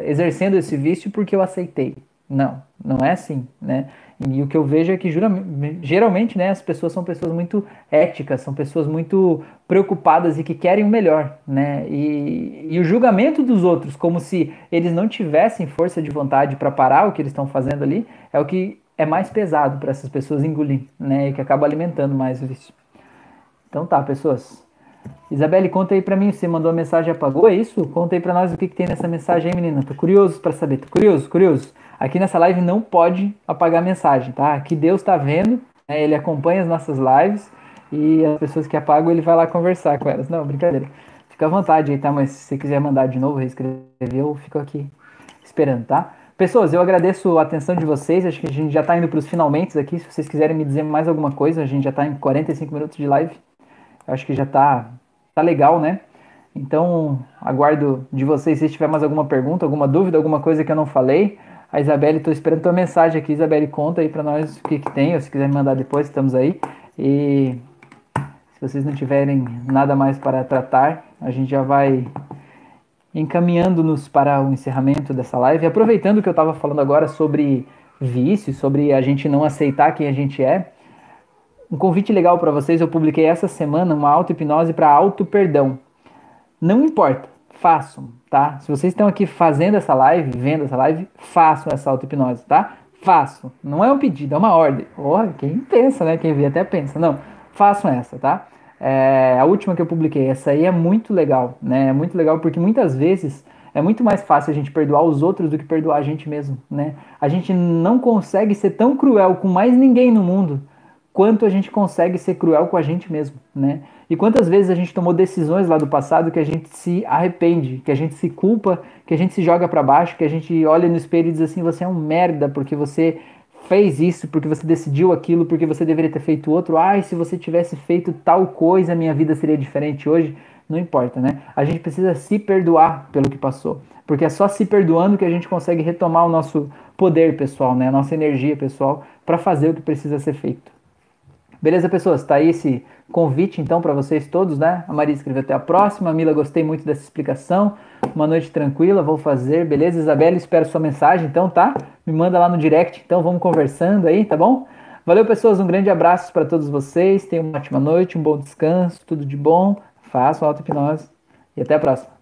exercendo esse vício porque eu aceitei. Não, não é assim, né? E o que eu vejo é que geralmente, né, as pessoas são pessoas muito éticas, são pessoas muito preocupadas e que querem o melhor, né? E o julgamento dos outros, como se eles não tivessem força de vontade para parar o que eles estão fazendo ali, é o que é mais pesado para essas pessoas engolir, né? E que acaba alimentando mais o vício. Então tá, pessoas. Isabelle, conta aí pra mim, você mandou a mensagem e apagou, é isso? Conta aí pra nós o que tem nessa mensagem aí, menina. Tô curioso pra saber, tô curioso. Aqui nessa live não pode apagar a mensagem, tá? Aqui Deus tá vendo, né? Ele acompanha as nossas lives e as pessoas que apagam ele vai lá conversar com elas. Não, brincadeira. Fica à vontade aí, tá? Mas se você quiser mandar de novo, reescrever, eu fico aqui esperando, tá? Pessoas, eu agradeço a atenção de vocês, acho que a gente já tá indo pros finalmente aqui, se vocês quiserem me dizer mais alguma coisa, a gente já tá em 45 minutos de live. Acho que já tá legal, né? Então, aguardo de vocês se tiver mais alguma pergunta, alguma dúvida, alguma coisa que eu não falei. A Isabelle, tô esperando tua mensagem aqui. Isabelle, conta aí pra nós o que tem, ou se quiser me mandar depois, estamos aí. E se vocês não tiverem nada mais para tratar, a gente já vai encaminhando-nos para o encerramento dessa live. E aproveitando o que eu tava falando agora sobre vício, sobre a gente não aceitar quem a gente é, um convite legal para vocês, eu publiquei essa semana uma auto-hipnose para auto-perdão. Não importa, façam, tá? Se vocês estão aqui fazendo essa live, vendo essa live, façam essa auto-hipnose, tá? Façam. Não é um pedido, é uma ordem. Oh, quem pensa, né? Quem vê até pensa. Não, façam essa, tá? A última que eu publiquei, essa aí é muito legal, né? É muito legal porque muitas vezes é muito mais fácil a gente perdoar os outros do que perdoar a gente mesmo, né? A gente não consegue ser tão cruel com mais ninguém no mundo quanto a gente consegue ser cruel com a gente mesmo, né? E quantas vezes a gente tomou decisões lá do passado que a gente se arrepende, que a gente se culpa, que a gente se joga pra baixo, que a gente olha no espelho e diz assim, você é um merda porque você fez isso, porque você decidiu aquilo, porque você deveria ter feito outro. Ai, se você tivesse feito tal coisa, minha vida seria diferente hoje. Não importa, né? A gente precisa se perdoar pelo que passou, porque é só se perdoando que a gente consegue retomar o nosso poder pessoal, né? A nossa energia pessoal pra fazer o que precisa ser feito. Beleza, pessoas? Tá aí esse convite, então, para vocês todos, né? A Maria escreveu até a próxima. A Mila, gostei muito dessa explicação. Uma noite tranquila, vou fazer. Beleza, Isabela? Espero sua mensagem, então, tá? Me manda lá no direct, então, vamos conversando aí, tá bom? Valeu, pessoas. Um grande abraço para todos vocês. Tenham uma ótima noite, um bom descanso, tudo de bom. Façam auto-hipnose e até a próxima.